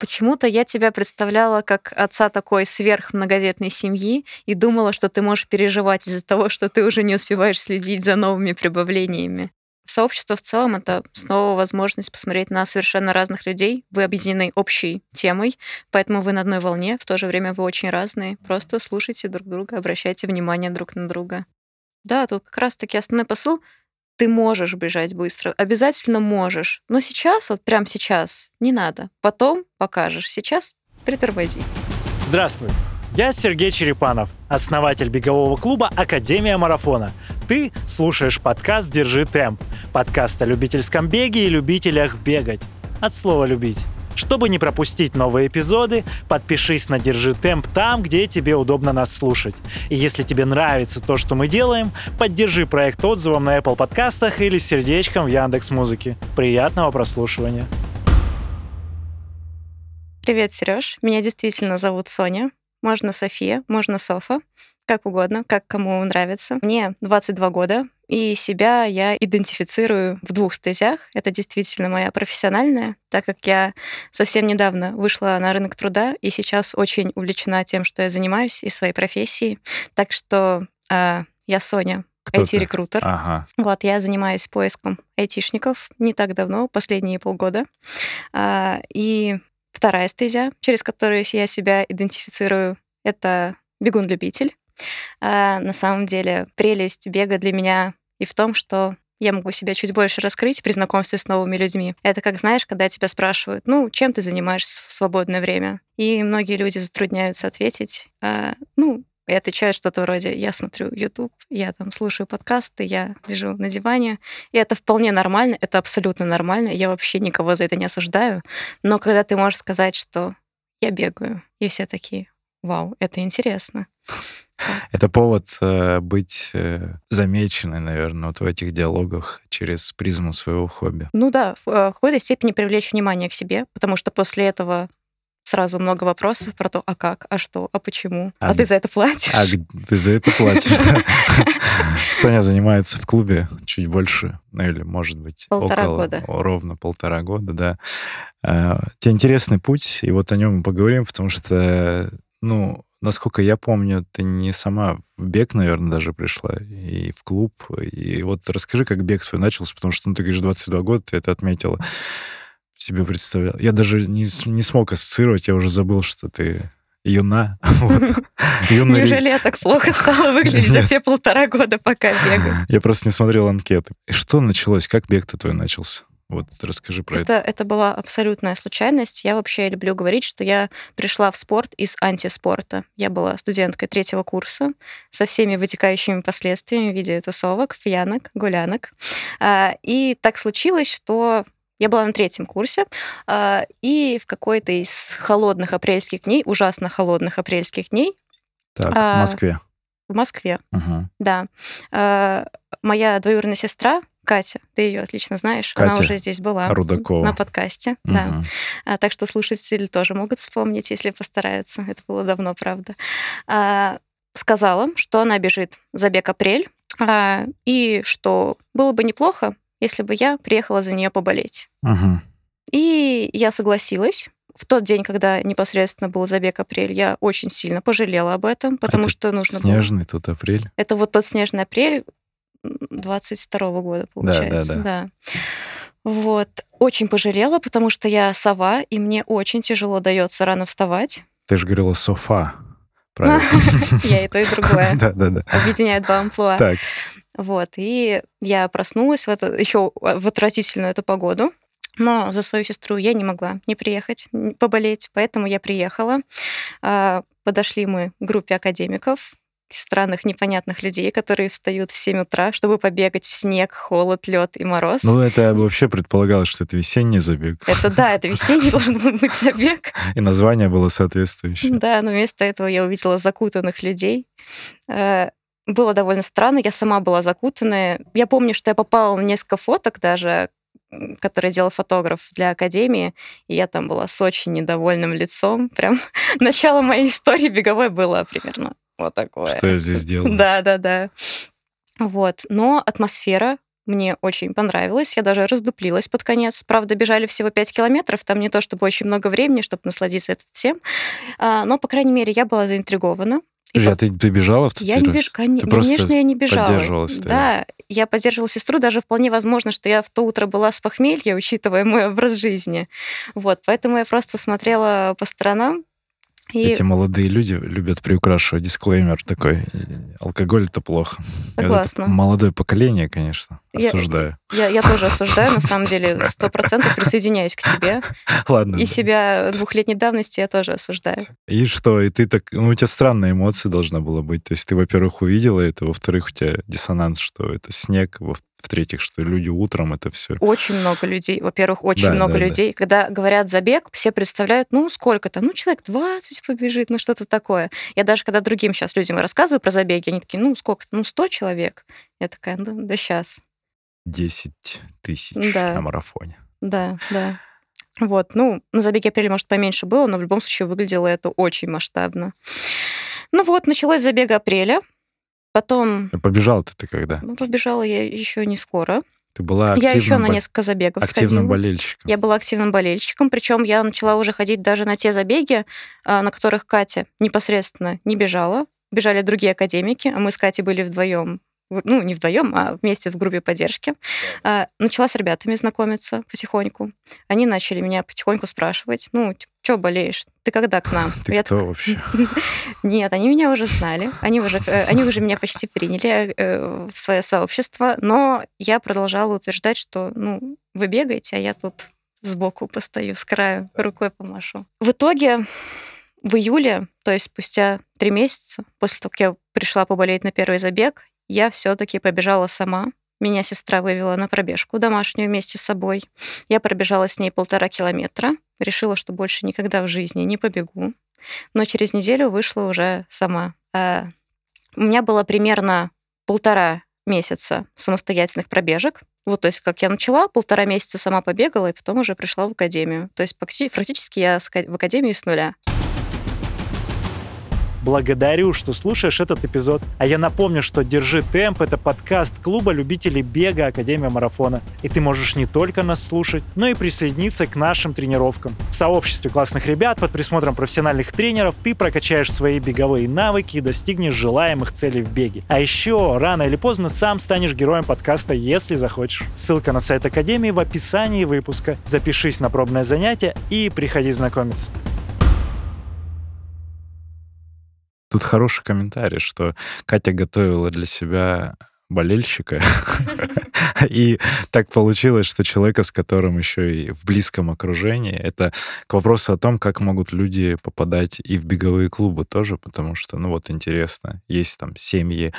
Почему-то я тебя представляла как отца такой сверхмногодетной семьи и думала, что ты можешь переживать из-за того, что ты уже не успеваешь следить за новыми прибавлениями. Сообщество в целом — это снова возможность посмотреть на совершенно разных людей. Вы объединены общей темой, поэтому вы на одной волне, в то же время вы очень разные. Просто слушайте друг друга, обращайте внимание друг на друга. Да, тут как раз-таки основной посыл — ты можешь бежать быстро, обязательно можешь. Но сейчас, вот прямо сейчас, не надо. Потом покажешь. Сейчас притормози. Здравствуй, я Сергей Черепанов, основатель бегового клуба «Академия марафона». Ты слушаешь подкаст «Держи темп». Подкаст о любительском беге и любителях бегать. От слова «любить». Чтобы не пропустить новые эпизоды, подпишись на «Держи темп» там, где тебе удобно нас слушать. И если тебе нравится то, что мы делаем, поддержи проект отзывом на Apple подкастах или сердечком в Яндекс.Музыке. Приятного прослушивания. Привет, Серёж. Меня действительно зовут Соня. Можно София, можно Софа. Как угодно, как кому нравится. Мне 22 года. И себя я идентифицирую в двух стезях. Это действительно моя профессиональная, так как я совсем недавно вышла на рынок труда и сейчас очень увлечена тем, что я занимаюсь, и своей профессией. Так что я Соня, IT-рекрутер. Ага. Вот, я занимаюсь поиском айтишников не так давно, последние полгода. И вторая стезя, через которую я себя идентифицирую, это бегун-любитель. На самом деле прелесть бега для меня и в том, что я могу себя чуть больше раскрыть при знакомстве с новыми людьми. Это как, знаешь, когда тебя спрашивают, ну, чем ты занимаешься в свободное время? И многие люди затрудняются ответить. И отвечают что-то вроде «я смотрю YouTube», «я там слушаю подкасты», «я лежу на диване». И это вполне нормально, это абсолютно нормально. Я вообще никого за это не осуждаю. Но когда ты можешь сказать, что «я бегаю», и все такие «вау, это интересно». Это повод быть замеченной, наверное, вот в этих диалогах через призму своего хобби. Ну да, в какой-то степени привлечь внимание к себе, потому что после этого сразу много вопросов про то, а как, а что, а почему, а ты за это платишь? А ты за это платишь, да. Соня занимается в клубе чуть больше, ну или, может быть, ровно 1,5 года, да. Тебе интересный путь, и вот о нем мы поговорим, потому что, насколько я помню, ты не сама в бег, наверное, даже пришла, и в клуб. И вот расскажи, как бег твой начался, потому что, ты говоришь, 22 года, ты это отметила, себе представляла. Я даже не смог ассоциировать, я уже забыл, что ты юна. Неужели я так плохо стала выглядеть за те 1,5 года, пока бегаю? Я просто не смотрел анкеты. Что началось? Как бег-то твой начался? Вот расскажи про это. Это была абсолютная случайность. Я вообще люблю говорить, что я пришла в спорт из антиспорта. Я была студенткой 3-го курса со всеми вытекающими последствиями в виде тусовок, пьянок, гулянок. И так случилось, что я была на 3-м курсе, и в какой-то из холодных апрельских дней, ужасно холодных апрельских дней... Так, в Москве. В Москве, угу. Да. Моя двоюродная сестра Катя, ты ее отлично знаешь, Катя, она уже здесь была Рудакова. На подкасте, угу. Да. Так что слушатели тоже могут вспомнить, если постараются. Это было давно, правда. Сказала, что она бежит забег апрель, и что было бы неплохо, если бы я приехала за нее поболеть. Угу. И я согласилась. В тот день, когда непосредственно был забег апрель, я очень сильно пожалела об этом, потому что нужно было... Снежный тот апрель? Это вот тот снежный апрель 22-го года, получается. Да. Вот. Очень пожалела, потому что я сова, и мне очень тяжело дается рано вставать. Ты же говорила «софа», правильно? Я и то, и другое. Да. Объединяю два амплуа. Так. Вот. И я проснулась еще в отвратительную эту погоду. Но за свою сестру я не могла не приехать, поболеть, поэтому я приехала. Подошли мы к группе академиков, странных, непонятных людей, которые встают в 7 утра, чтобы побегать в снег, холод, лед и мороз. Это вообще предполагалось, что это весенний забег. Это весенний должен был быть забег. И название было соответствующее. Да, но вместо этого я увидела закутанных людей. Было довольно странно, я сама была закутанная. Я помню, что я попала на несколько фоток даже, который делал фотограф для Академии, и я там была с очень недовольным лицом. Прям начало моей истории беговой было примерно вот такое. Что я здесь делала? Да. Вот. Но атмосфера Мне очень понравилось, я даже раздуплилась под конец. Правда, бежали всего 5 километров, там не то чтобы очень много времени, чтобы насладиться всем. Но, по крайней мере, я была заинтригована. Жя, ты бежала в тот я не беж... Конечно, я не бежала. Поддерживалась. Да, я поддерживала сестру. Даже вполне возможно, что я в то утро была с похмелья, учитывая мой образ жизни. Вот, поэтому я просто смотрела по сторонам. Эти молодые люди любят приукрашивать дисклеймер такой. Алкоголь — это плохо. Согласна. Это молодое поколение, конечно. Осуждаю. Я тоже осуждаю, на самом деле. 100% присоединяюсь к тебе. Ладно. И себя двухлетней давности я тоже осуждаю. И что? И ты так... у тебя странные эмоции должна была быть. То есть ты, во-первых, увидела это, во-вторых, у тебя диссонанс, что это снег, в-третьих, что люди утром это все. Очень много людей. Во-первых, очень много людей. Да. Когда говорят забег, все представляют, сколько там? Человек 20 побежит, что-то такое. Я даже, когда другим сейчас людям рассказываю про забеги, они такие, сколько? 100 человек. Я такая, да сейчас. 10 тысяч на марафоне. Да, да. Вот, на забеге апреля, может, поменьше было, но в любом случае выглядело это очень масштабно. Началось забег апреля. Потом... Побежала-то ты когда? Побежала я еще не скоро. Ты была активным... Я еще на несколько забегов активным сходила. Активным болельщиком. Я была активным болельщиком, причем я начала уже ходить даже на те забеги, на которых Катя непосредственно не бежала. Бежали другие академики, а мы с Катей были вдвоем. Не вдвоем, а вместе в группе поддержки. Начала с ребятами знакомиться потихоньку. Они начали меня потихоньку спрашивать, чё болеешь? Ты когда к нам? Ты кто вообще? Нет, они меня уже знали. Они уже меня почти приняли в свое сообщество. Но я продолжала утверждать, что вы бегаете, а я тут сбоку постою, с краю, рукой помашу. В итоге... В июле, то есть спустя 3 месяца, после того, как я пришла поболеть на первый забег, я все-таки побежала сама. Меня сестра вывела на пробежку домашнюю вместе с собой. Я пробежала с ней 1,5 километра. Решила, что больше никогда в жизни не побегу. Но через неделю вышла уже сама. У меня было примерно 1,5 месяца самостоятельных пробежек. То есть, как я начала, 1,5 месяца сама побегала, и потом уже пришла в академию. То есть, практически я в академии с нуля. Благодарю, что слушаешь этот эпизод. А я напомню, что «Держи темп» — это подкаст клуба любителей бега Академия марафона. И ты можешь не только нас слушать, но и присоединиться к нашим тренировкам. В сообществе классных ребят под присмотром профессиональных тренеров ты прокачаешь свои беговые навыки и достигнешь желаемых целей в беге. А еще рано или поздно сам станешь героем подкаста, если захочешь. Ссылка на сайт Академии в описании выпуска. Запишись на пробное занятие и приходи знакомиться. Тут хороший комментарий, что Катя готовила для себя болельщика, и так получилось, что человека, с которым еще и в близком окружении, это к вопросу о том, как могут люди попадать и в беговые клубы тоже, потому что, интересно, есть там семьи,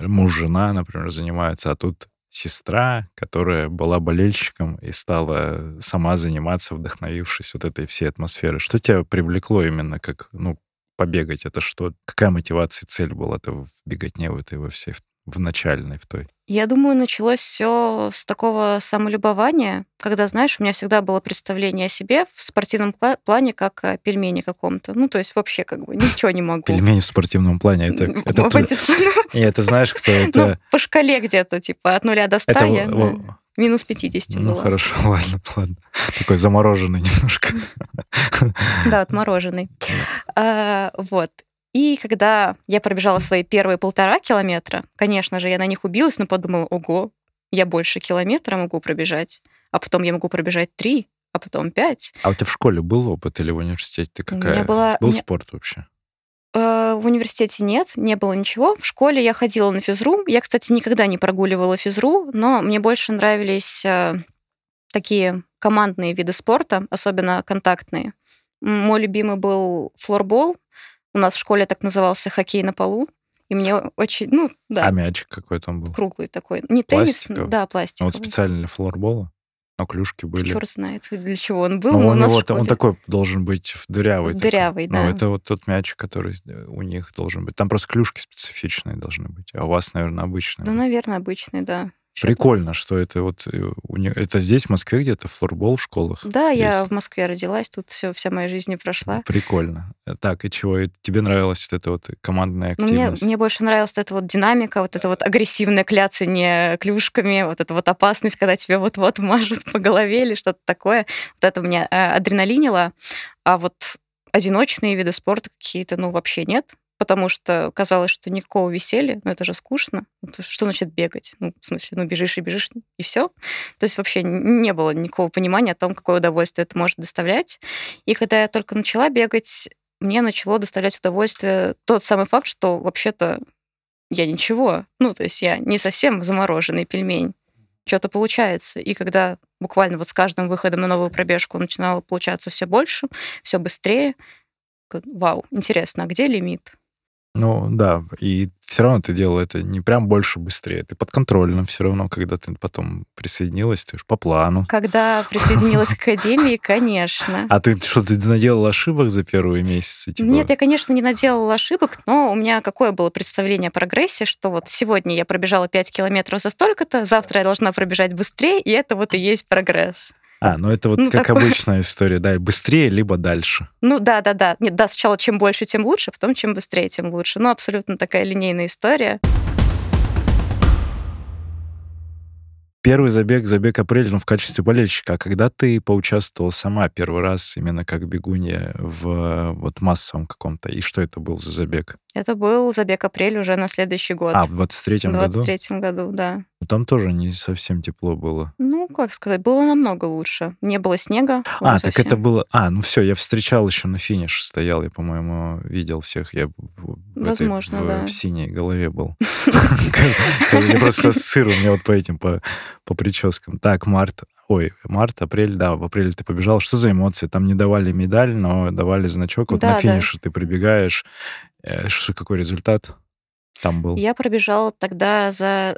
муж, жена, например, занимаются, а тут сестра, которая была болельщиком и стала сама заниматься, вдохновившись этой всей атмосферой. Что тебя привлекло именно как, побегать, это что? Какая мотивация, цель была-то в беготне, в этой во всей, в начальной, в той? Я думаю, началось все с такого самолюбования, когда, знаешь, у меня всегда было представление о себе в спортивном плане как о пельмене каком-то. То есть вообще ничего не могу. Пельмени в спортивном плане, это знаешь, кто это... По шкале где-то, от 0 до 100 я... Минус 50 было. Хорошо, ладно. Такой замороженный немножко. Да, отмороженный. Вот. И когда я пробежала свои первые 1,5 километра, конечно же, я на них убилась, но подумала, ого, я больше километра могу пробежать, а потом я могу пробежать 3, а потом 5. А у тебя в школе был опыт или в университете? Ты какая? Был спорт вообще? В университете нет, не было ничего. В школе я ходила на физру. Я, кстати, никогда не прогуливала физру, но мне больше нравились такие командные виды спорта, особенно контактные. Мой любимый был флорбол. У нас в школе так назывался хоккей на полу. И мне очень... А мячик какой там был? Круглый такой. Не теннис, да, пластиковый. Специально для флорбола? Клюшки были. Черт знает, для чего он был. У нас он такой должен быть дырявый. Дырявый, такой. Да. Это тот мяч, который у них должен быть. Там просто клюшки специфичные должны быть. А у вас, наверное, обычные. Да, наверное, обычные, да. Прикольно, что это вот... Это здесь, в Москве где-то, флорбол в школах? Да, есть. Я в Москве родилась, тут все, вся моя жизнь и прошла. Прикольно. Так, и чего? И тебе нравилась вот эта вот командная активность? Мне больше нравилась эта вот динамика, вот эта вот агрессивная кляцанье клюшками, вот эта вот опасность, когда тебе вот-вот мажут по голове или что-то такое. Вот это меня адреналинило. А вот одиночные виды спорта какие-то, ну, вообще нет. Потому что казалось, что никакого веселья, ну это же скучно. Что значит бегать? Ну, в смысле, ну бежишь и бежишь, и все. То есть вообще не было никакого понимания о том, какое удовольствие это может доставлять. И когда я только начала бегать, мне начало доставлять удовольствие тот самый факт, что вообще-то я ничего. Ну, то есть я не совсем замороженный пельмень. Что-то получается. И когда буквально вот с каждым выходом на новую пробежку начинало получаться все больше, все быстрее, вау, интересно, а где лимит? Ну да, и все равно ты делал это не прям больше быстрее, ты подконтрольно все равно, когда ты потом присоединилась, ты уж по плану. Когда присоединилась к академии, конечно. А ты что-то наделал ошибок за первые месяцы? Типа? Нет, я, конечно, не наделала ошибок, но у меня какое было представление о прогрессе, что вот сегодня я пробежала 5 километров за столько-то, завтра я должна пробежать быстрее, и это вот и есть прогресс. А, ну это вот ну, как такое... обычная история, да, быстрее, либо дальше. Ну да. Нет, да, сначала чем больше, тем лучше, потом чем быстрее, тем лучше. Ну, абсолютно такая линейная история. Первый забег апреля, ну, в качестве болельщика. А когда ты поучаствовала сама первый раз именно как бегунья в вот массовом каком-то? И что это был за забег? Это был забег апреля уже на следующий год. А, в 23-м году? В 23-м году, да. Там тоже не совсем тепло было. Ну, как сказать, было намного лучше. Не было снега. А, так совсем. Это было... А, ну все, я встречал еще на финише, стоял, я, по-моему, видел всех. Я возможно, этой, в синей голове был. Я просто сыр у меня вот по этим, по прическам. Так, апрель, да, в апреле ты побежал. Что за эмоции? Там не давали медаль, но давали значок. Вот на финише ты прибегаешь. Какой результат там был? Я пробежала тогда за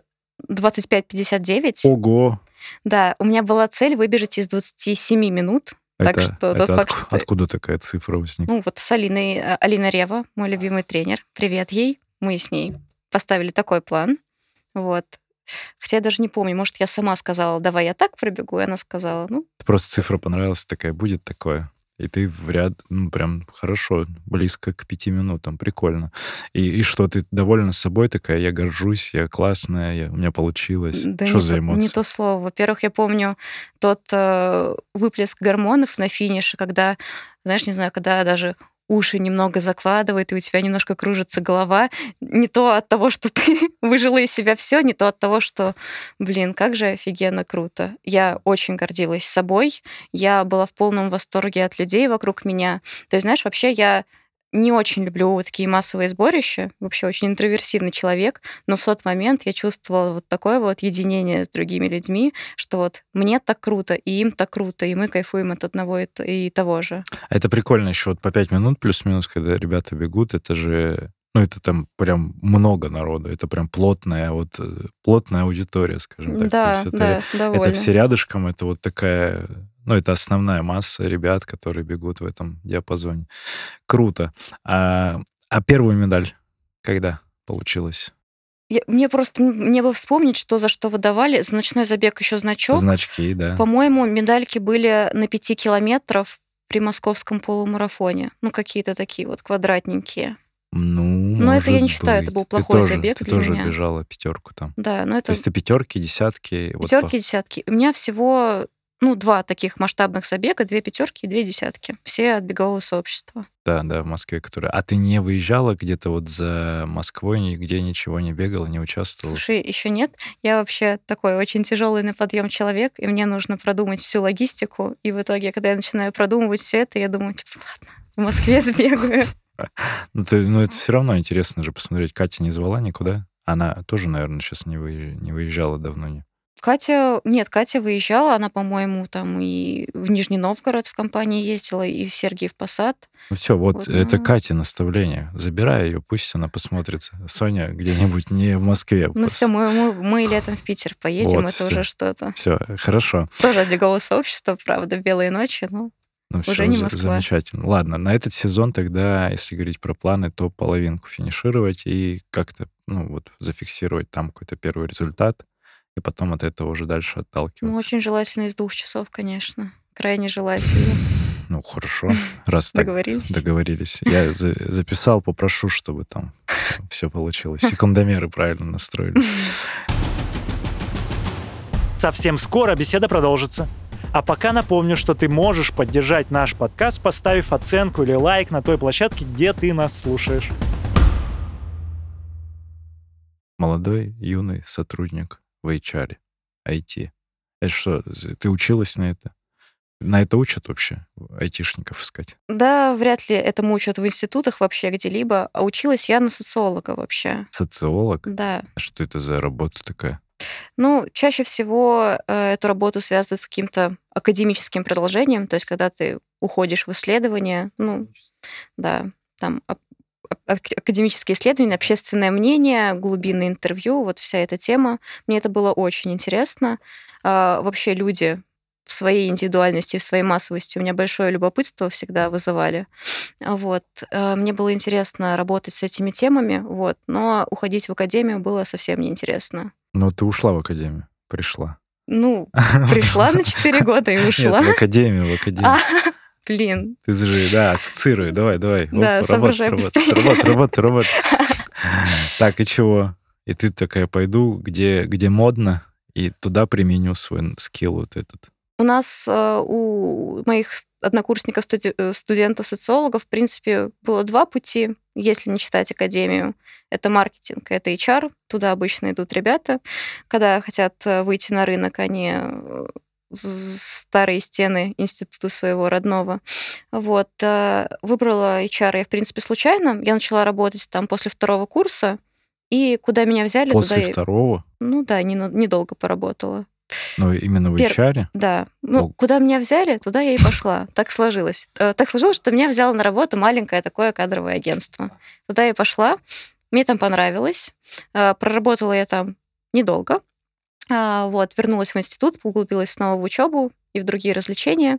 25:59. Ого! Да, у меня была цель выбежать из 27 минут. Так что тот факт, что... Откуда такая цифра возникла? Ну вот с Алиной, Алина Рева, мой любимый тренер. Привет ей. Мы с ней поставили такой план. Вот. Хотя я даже не помню, может, я сама сказала, давай я так пробегу, и она сказала, ну... Просто цифра понравилась такая, будет такое. И ты прям хорошо, близко к 5 минутам, прикольно. И что, ты довольна собой такая, я горжусь, я классная, у меня получилось? Да что за эмоции? Не то слово. Во-первых, я помню тот выплеск гормонов на финише, когда, знаешь, не знаю, когда даже уши немного закладывает, и у тебя немножко кружится голова. Не то от того, что ты выжила из себя все, не то от того, что, блин, как же офигенно круто. Я очень гордилась собой, я была в полном восторге от людей вокруг меня. То есть, знаешь, вообще я не очень люблю такие массовые сборища, вообще очень интроверсивный человек, но в тот момент я чувствовала вот такое вот единение с другими людьми, что вот мне так круто, и им так круто, и мы кайфуем от одного и того же. Это прикольно еще вот по 5 минут плюс-минус, когда ребята бегут, это же... Ну, это там прям много народу, это прям плотная аудитория, скажем так. Да, то есть это все рядышком, это вот такая... Ну, это основная масса ребят, которые бегут в этом диапазоне. Круто. А первую медаль когда получилось? Мне бы вспомнить, что за что выдавали. За ночной забег еще значок. Значки, да. По-моему, медальки были на 5 километров при московском полумарафоне. Ну, какие-то такие вот квадратненькие. Ну, но это я не считаю, это был плохой забег для меня. Ты тоже бежала 5 там. Да, но это... То есть ты 5, 10? Пятерки, десятки. У меня всего... 2 таких масштабных забега, 2 пятерки и 2 десятки. Все от бегового сообщества. Да, в Москве, которые... А ты не выезжала где-то вот за Москвой, нигде ничего не бегала, не участвовала? Слушай, еще нет. Я вообще такой очень тяжелый на подъем человек, и мне нужно продумать всю логистику. И в итоге, когда я начинаю продумывать все это, я думаю, ладно, в Москве сбегаю. Ну, это все равно интересно же посмотреть. Катя не звала никуда? Она тоже, наверное, сейчас не выезжала давно, не? Катя выезжала, она, по-моему, там и в Нижний Новгород в компании ездила, и в Сергиев Посад. Ну все, вот это Катя наставление. Забирай ее, пусть она посмотрится. Соня где-нибудь не в Москве. Ну все, мы летом в Питер поедем, вот, это все. Уже что-то. Все, хорошо. Тоже от бегового сообщества, правда, белые ночи, но... уже не Москва. Замечательно. Ладно, на этот сезон тогда, если говорить про планы, то половинку финишировать и как-то зафиксировать там какой-то первый результат. и потом от этого уже дальше отталкиваться. Ну, очень желательно из 2 часов, конечно. Крайне желательно. Ну, хорошо. Раз так договорились. Я записал, попрошу, чтобы там все получилось. Секундомеры правильно настроили. Совсем скоро беседа продолжится. А пока напомню, что ты можешь поддержать наш подкаст, поставив оценку или лайк на той площадке, где ты нас слушаешь. Молодой, юный сотрудник в HR, IT. Это что, ты училась на это? На это учат вообще айтишников искать? Да, вряд ли этому учат в институтах вообще где-либо. А училась я на социолога вообще. Социолог? Да. Что это за работа такая? Ну, чаще всего эту работу связывают с каким-то академическим продолжением, то есть когда ты уходишь в исследования, ну, да, там академические исследования, общественное мнение, глубинное интервью, вот вся эта тема. Мне это было очень интересно. Вообще люди в своей индивидуальности, в своей массовости у меня большое любопытство всегда вызывали. Вот. Мне было интересно работать с этими темами, вот, но уходить в академию было совсем неинтересно. Но ты ушла в академию, пришла. Ну, пришла на 4 года и ушла. Нет, в академию. Блин. Ты же, да, ассоциируй, давай. Да, оп, соображай быстрее. Работа. Так, и чего? И ты такая, пойду, где модно, и туда применю свой скилл вот этот. У нас, у моих однокурсников, студентов-социологов, в принципе, было 2 пути, если не считать академию. Это маркетинг, это HR. Туда обычно идут ребята. Когда хотят выйти на рынок, они старые стены института своего родного. Вот. Выбрала HR я, в принципе, случайно. Я начала работать там после 2-го курса. И куда меня взяли... После 2-го? Ну да, недолго поработала. Ну, именно в HR? Да. Ну, куда меня взяли, туда я и пошла. Так сложилось. Так сложилось, что меня взяло на работу маленькое такое кадровое агентство. Туда я и пошла. Мне там понравилось. Проработала я там недолго. Вот, вернулась в институт, углубилась снова в учебу и в другие развлечения.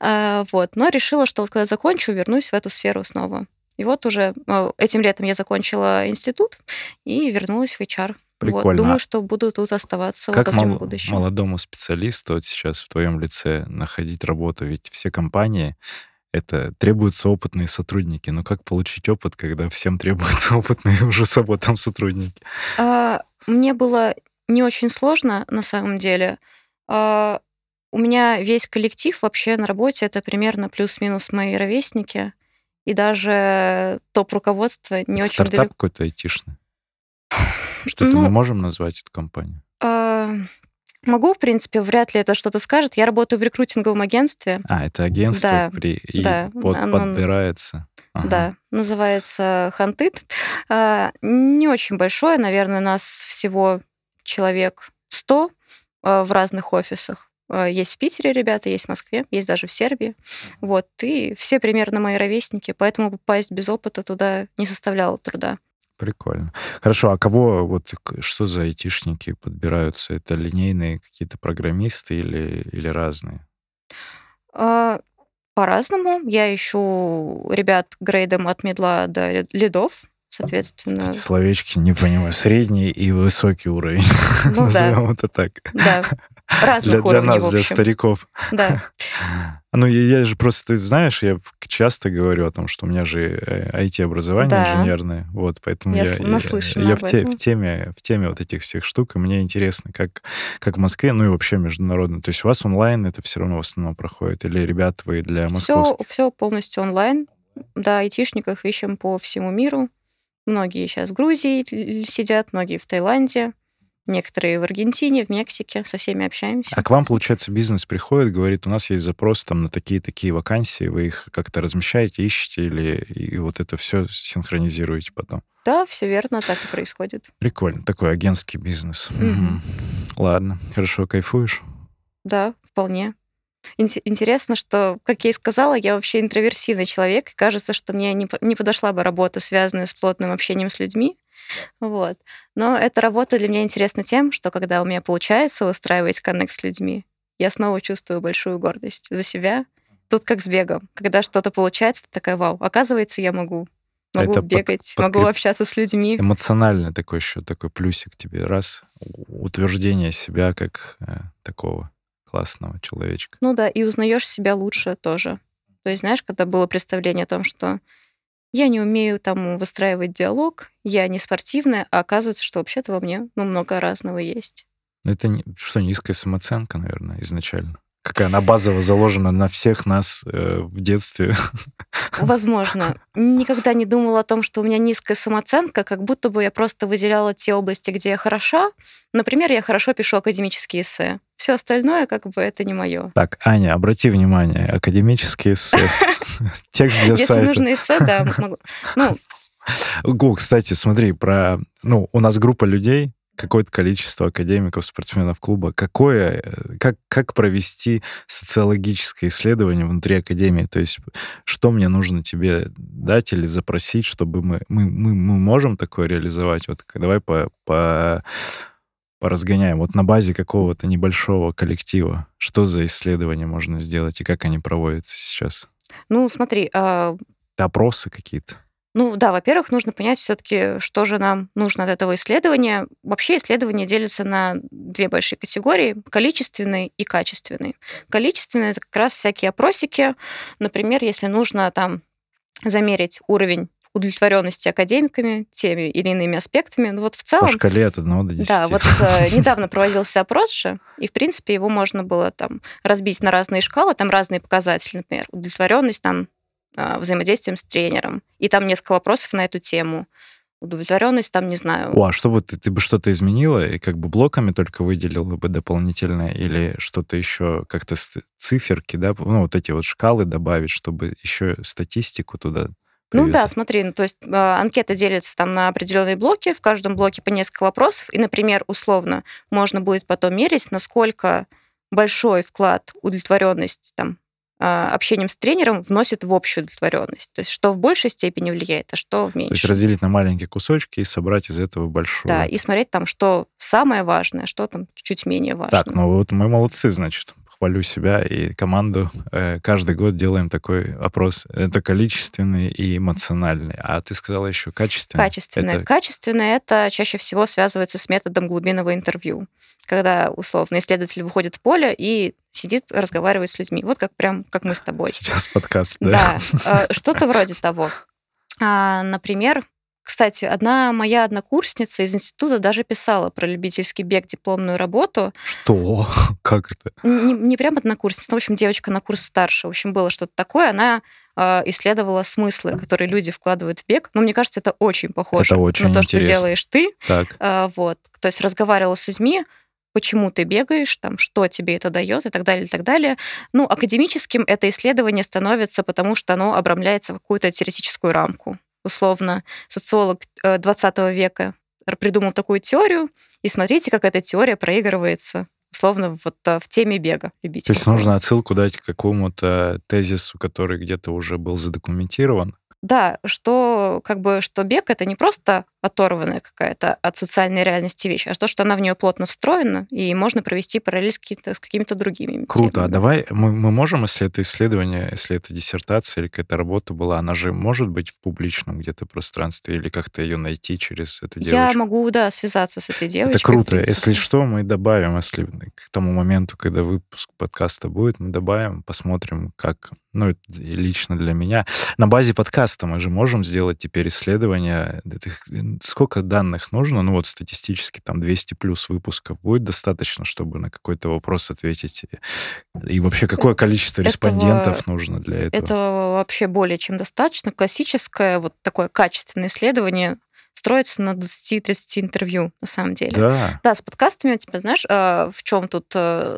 Вот. Но решила, что вот когда закончу, вернусь в эту сферу снова. И вот уже этим летом я закончила институт и вернулась в HR. Прикольно. Вот, думаю, что буду тут оставаться в обозримом будущем. Как молодому специалисту вот сейчас в твоем лице находить работу? Ведь все компании, это требуются опытные сотрудники. Но как получить опыт, когда всем требуются опытные уже с собой там сотрудники? Мне было не очень сложно, на самом деле. У меня весь коллектив вообще на работе, это примерно плюс-минус мои ровесники. И даже топ-руководство не это очень далеко. Стартап какой-то айтишный? Что-то мы можем назвать эту компанию? Могу, в принципе, вряд ли это что-то скажет. Я работаю в рекрутинговом агентстве. А, это агентство да, подбирается. Ага. Да, называется Hunted. Не очень большое, наверное, нас всего человек 100 в разных офисах. Есть в Питере ребята, есть в Москве, есть даже в Сербии. Вот, и все примерно мои ровесники, поэтому попасть без опыта туда не составляло труда. Прикольно. Хорошо, а кого, вот что за айтишники подбираются? Это линейные какие-то программисты или разные? По-разному. Я ищу ребят грейдом от медла до лидов, соответственно. Эти словечки, не понимаю, средний и высокий уровень. Ну, назовем да. Это так. Да. Разных для нас, для стариков. Да. Ну, я же просто, ты знаешь, я часто говорю о том, что у меня же IT-образование да. Инженерное, вот, поэтому я в теме вот этих всех штук, и мне интересно, как в Москве, ну и вообще международно. То есть у вас онлайн это все равно в основном проходит? Или, ребят, вы для московских? Все полностью онлайн. Да, айтишников ищем по всему миру. Многие сейчас в Грузии сидят, многие в Таиланде. Некоторые в Аргентине, в Мексике, со всеми общаемся. А к вам, получается, бизнес приходит, говорит, у нас есть запрос там на такие-такие вакансии, вы их как-то размещаете, ищете и вот это все синхронизируете потом? Да, все верно, так и происходит. Прикольно, такой агентский бизнес. Mm-hmm. Ладно, хорошо, кайфуешь? Да, вполне. Интересно, что, как я и сказала, я вообще интроверсивный человек, и кажется, что мне не подошла бы работа, связанная с плотным общением с людьми. Вот. Но эта работа для меня интересна тем, что когда у меня получается устраивать коннект с людьми, я снова чувствую большую гордость за себя. Тут как с бегом. Когда что-то получается, ты такая, вау, оказывается, я могу. Могу бегать, могу общаться с людьми. Эмоциональный такой еще, такой плюсик тебе. Раз, утверждение себя как такого классного человечка. Ну да, и узнаешь себя лучше тоже. То есть, знаешь, когда было представление о том, что я не умею там выстраивать диалог, я не спортивная, а оказывается, что вообще-то во мне много разного есть. Это не, что, низкая самооценка, наверное, изначально? Какая она базово заложена на всех нас в детстве? Возможно. Никогда не думала о том, что у меня низкая самооценка, как будто бы я просто выделяла те области, где я хороша. Например, я хорошо пишу академические эссе. Все остальное как бы это не мое. Так, Аня, обрати внимание, академические эссе. Текст для сайта. Если нужно эссе, да, могу. Ну, кстати, смотри, про... Ну, у нас группа людей, какое-то количество академиков, спортсменов клуба. Как провести социологическое исследование внутри академии? То есть что мне нужно тебе дать или запросить, чтобы мы можем такое реализовать? Вот давай поразгоняем. Вот на базе какого-то небольшого коллектива что за исследования можно сделать и как они проводятся сейчас? Ну, смотри... Опросы какие-то? Ну да, во-первых, нужно понять все-таки, что же нам нужно от этого исследования. Вообще исследования делятся на две большие категории – количественные и качественные. Количественные – это как раз всякие опросики. Например, если нужно там замерить уровень удовлетворенности академиками теми или иными аспектами. Ну вот в целом... По шкале от 1 до 10. Да, вот недавно проводился опрос же, и, в принципе, его можно было там разбить на разные шкалы, там разные показатели, например, удовлетворенность там, взаимодействием с тренером. И там несколько вопросов на эту тему. Удовлетворенность там, не знаю. А что бы ты бы что-то изменила и как бы блоками только выделила бы дополнительно или что-то еще, как-то циферки, да, ну вот эти вот шкалы добавить, чтобы еще статистику туда привязать? Ну да, смотри, ну, то есть анкета делится там на определенные блоки, в каждом блоке по несколько вопросов, и, например, условно, можно будет потом мерить, насколько большой вклад удовлетворенность там общением с тренером вносит в общую удовлетворенность. То есть что в большей степени влияет, а что в меньшей. То есть разделить на маленькие кусочки и собрать из этого большую. Да, и смотреть там, что самое важное, что там чуть менее важно. Так, ну вот мы молодцы, значит. Хвалю себя и команду. Каждый год делаем такой опрос. Это количественный и эмоциональный. А ты сказала еще качественный. Качественный. Качественный — это чаще всего связывается с методом глубинного интервью, когда, условно, исследователь выходит в поле и сидит, разговаривает с людьми. Вот как прям, как мы с тобой. Сейчас подкаст, да? Да, что-то вроде того. Например, кстати, одна моя однокурсница из института даже писала про любительский бег дипломную работу. Что? Как это? Не прям однокурсница, в общем, девочка на курс старше. В общем, было что-то такое. Она исследовала смыслы, которые люди вкладывают в бег. Но мне кажется, это очень похоже это очень на то, интересно. Что делаешь ты. Так. Вот. То есть разговаривала с людьми, почему ты бегаешь, там, что тебе это дает и так далее, и так далее. Ну, академическим это исследование становится, потому что оно обрамляется в какую-то теоретическую рамку. Условно, социолог 20 века придумал такую теорию, и смотрите, как эта теория проигрывается, условно, вот в теме бега любителя. То есть нужно отсылку дать к какому-то тезису, который где-то уже был задокументирован? Да, что, как бы, что бег — это не просто оторванная какая-то от социальной реальности вещь, а то, что она в нее плотно встроена, и можно провести параллель с какими-то другими. Круто. Темами. А давай, мы можем, если это исследование, если это диссертация или какая-то работа была, она же может быть в публичном где-то пространстве или как-то ее найти через эту девочку? Я могу, да, связаться с этой девочкой. Это круто. Если что, мы добавим, если к тому моменту, когда выпуск подкаста будет, мы добавим, посмотрим, как... Ну, это лично для меня. На базе подкаста мы же можем сделать теперь исследования. Сколько данных нужно? Ну, вот статистически там 200 плюс выпусков будет достаточно, чтобы на какой-то вопрос ответить? И вообще, какое количество респондентов нужно для этого? Это вообще более чем достаточно. Классическое вот такое качественное исследование строится на 20-30 интервью, на самом деле. Да. Да, с подкастами, типа, знаешь, в чем тут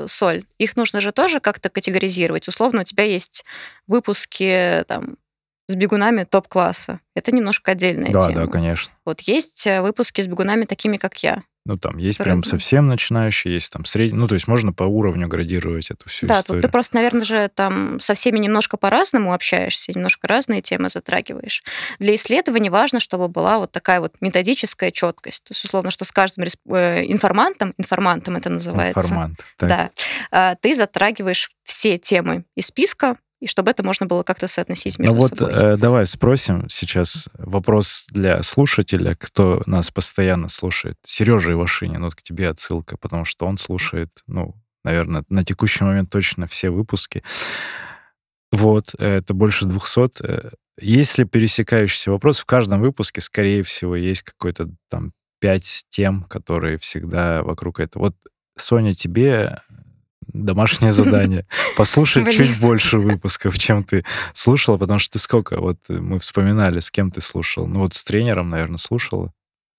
соль? Их нужно же тоже как-то категоризировать. Условно, у тебя есть выпуски там, с бегунами топ-класса. Это немножко отдельная тема. Да, да, конечно. Вот есть выпуски с бегунами такими, как я. Ну, там есть прям совсем начинающие, есть там средний. Ну, то есть можно по уровню градировать эту всю историю. Да, тут ты просто, наверное, же там со всеми немножко по-разному общаешься, немножко разные темы затрагиваешь. Для исследований важно, чтобы была вот такая вот методическая четкость. То есть, условно, что с каждым информантом это называется. Информант, так. Да. Ты затрагиваешь все темы из списка, и чтобы это можно было как-то соотносить между собой. Давай спросим сейчас вопрос для слушателя, кто нас постоянно слушает. Сережа Ивашинин, вот к тебе отсылка, потому что он слушает, ну, наверное, на текущий момент точно все выпуски. Вот, это больше 200. Если пересекающийся вопрос, в каждом выпуске, скорее всего, есть какой-то там 5 тем, которые всегда вокруг этого. Вот, Соня, тебе домашнее задание. Послушай чуть больше выпусков, чем ты слушала, потому что ты сколько? Вот мы вспоминали, с кем ты слушала. Ну вот с тренером, наверное, слушала.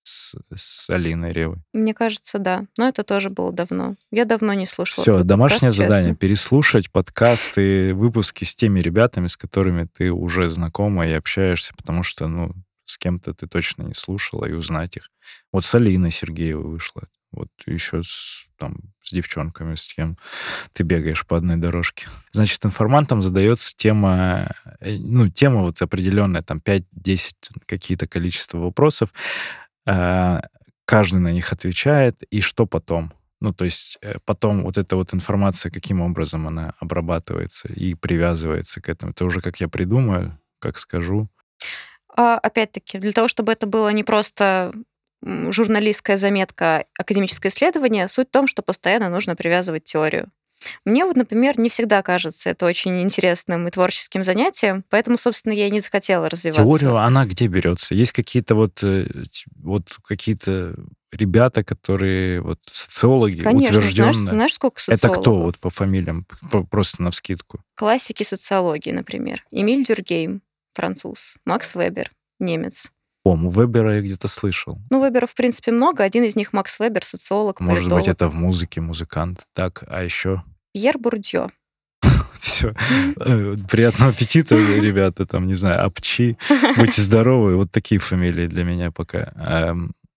С Алиной Ревой. Мне кажется, да. Но это тоже было давно. Я давно не слушала. Все, домашнее задание. Честно. Переслушать подкасты, выпуски с теми ребятами, с которыми ты уже знакома и общаешься, потому что, ну, с кем-то ты точно не слушала, и узнать их. Вот с Алиной Сергеевой вышла. Вот еще с девчонками, с кем ты бегаешь по одной дорожке. Значит, информантам задается тема вот определенная, там 5-10 какие-то количество вопросов. Каждый на них отвечает, и что потом? Ну, то есть потом вот эта вот информация, каким образом она обрабатывается и привязывается к этому. Это уже как я придумаю, как скажу. Опять-таки, для того, чтобы это было не просто журналистская заметка, академическое исследование, суть в том, что постоянно нужно привязывать теорию. Мне вот, например, не всегда кажется это очень интересным и творческим занятием, поэтому, собственно, я и не захотела развиваться. Теорию, она где берется? Есть какие-то какие-то ребята, которые социологи, конечно, утвержденные. Конечно, знаешь, сколько социологов? Это кто по фамилиям, просто навскидку? Классики социологии, например. Эмиль Дюркгейм, француз. Макс Вебер, немец. Вебера я где-то слышал. Вебера, в принципе, много. Один из них Макс Вебер, социолог, политолог. Может быть, это в музыке, музыкант. Так, а еще? Пьер Бурдьё. Все. Приятного аппетита, ребята, там, не знаю, апчи, будьте здоровы. Вот такие фамилии для меня пока.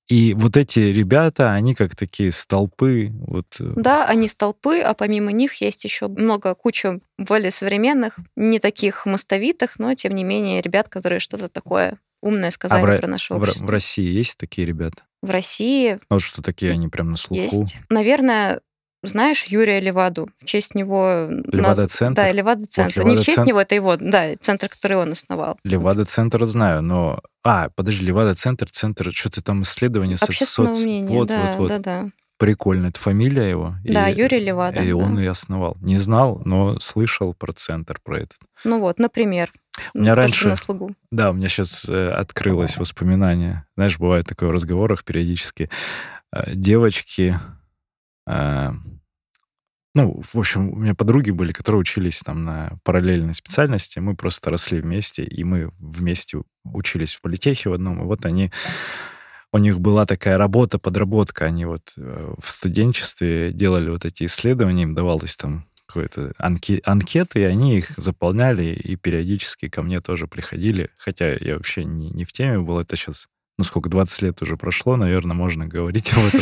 И вот эти ребята, они как такие столпы. Да, они столпы, а помимо них есть еще куча более современных, не таких мостовитых, но, тем не менее, ребят, которые что-то такое умное сказание про наше общество. В России есть такие ребята? В России... что такие, они прям на слуху? Есть. Наверное, знаешь Юрия Леваду? В честь него... Левада-центр? Да, Левада-центр. Не в честь него, это его, да, центр, который он основал. Левада-центр знаю, но... подожди, Левада-центр, что-то там исследование... Общественное мнение, да. Прикольно, это фамилия его? Да, Юрий Левада. И он и основал. Не знал, но слышал про центр, про этот. Например... У меня раньше... Да, у меня сейчас открылось воспоминание. Знаешь, бывает такое в разговорах периодически. Девочки... в общем, у меня подруги были, которые учились там на параллельной специальности. Мы просто росли вместе, и мы вместе учились в политехе в одном. И у них была такая работа, подработка. Они в студенчестве делали эти исследования, им давалось там... какой-то анкеты, и они их заполняли, и периодически ко мне тоже приходили, хотя я вообще не в теме был, это сейчас, 20 лет уже прошло, наверное, можно говорить об этом.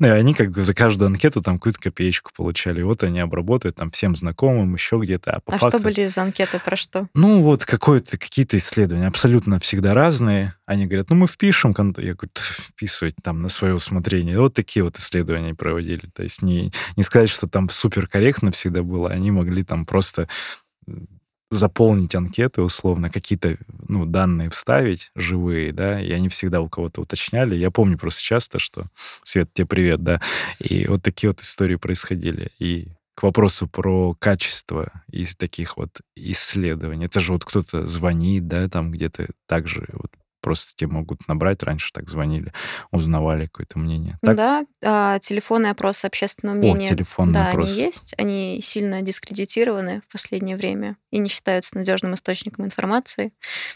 И они как бы за каждую анкету там какую-то копеечку получали, и они обработают там всем знакомым, еще где-то, а факту... что были за анкеты, про что? Какие-то исследования, абсолютно всегда разные, они говорят, мы впишем, я говорю, вписывать там на свое усмотрение. И такие исследования проводили. То есть не сказать, что там суперкорректно всегда было, они могли там просто заполнить анкеты условно, какие-то данные вставить живые, да, и они всегда у кого-то уточняли. Я помню просто часто, что Свет, тебе привет, да, и такие истории происходили. И к вопросу про качество из таких исследований. Это же кто-то звонит, да, там где-то также просто тебе могут набрать. Раньше так звонили, узнавали какое-то мнение. Так? Да, телефонные опросы общественного мнения. Телефонные опросы. Они есть, они сильно дискредитированы в последнее время и не считаются надежным источником информации,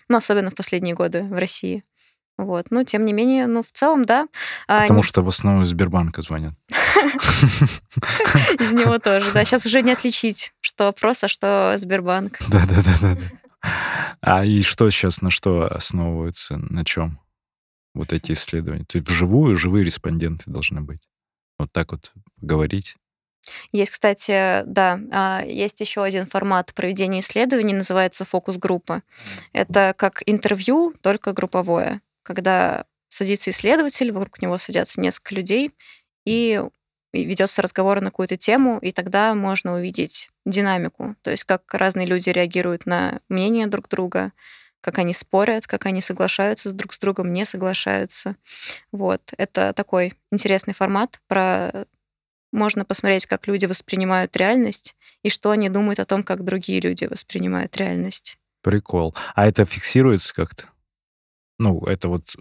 особенно в последние годы в России. Тем не менее, в целом, да. Потому что в основном из Сбербанка звонят. Из него тоже, да. Сейчас уже не отличить, что опрос, а что Сбербанк. Да. И что сейчас, на что основываются, на чем эти исследования? То есть вживую живые респонденты должны быть. Так говорить. Есть, кстати, да, есть еще один формат проведения исследований, называется фокус-группа. Это как интервью, только групповое, когда садится исследователь, вокруг него садятся несколько людей, и ведется разговор на какую-то тему, и тогда можно увидеть динамику, то есть как разные люди реагируют на мнение друг друга, как они спорят, как они соглашаются друг с другом, не соглашаются. Вот. Это такой интересный формат. Можно посмотреть, как люди воспринимают реальность и что они думают о том, как другие люди воспринимают реальность. Прикол. А это фиксируется как-то? Ну, это вот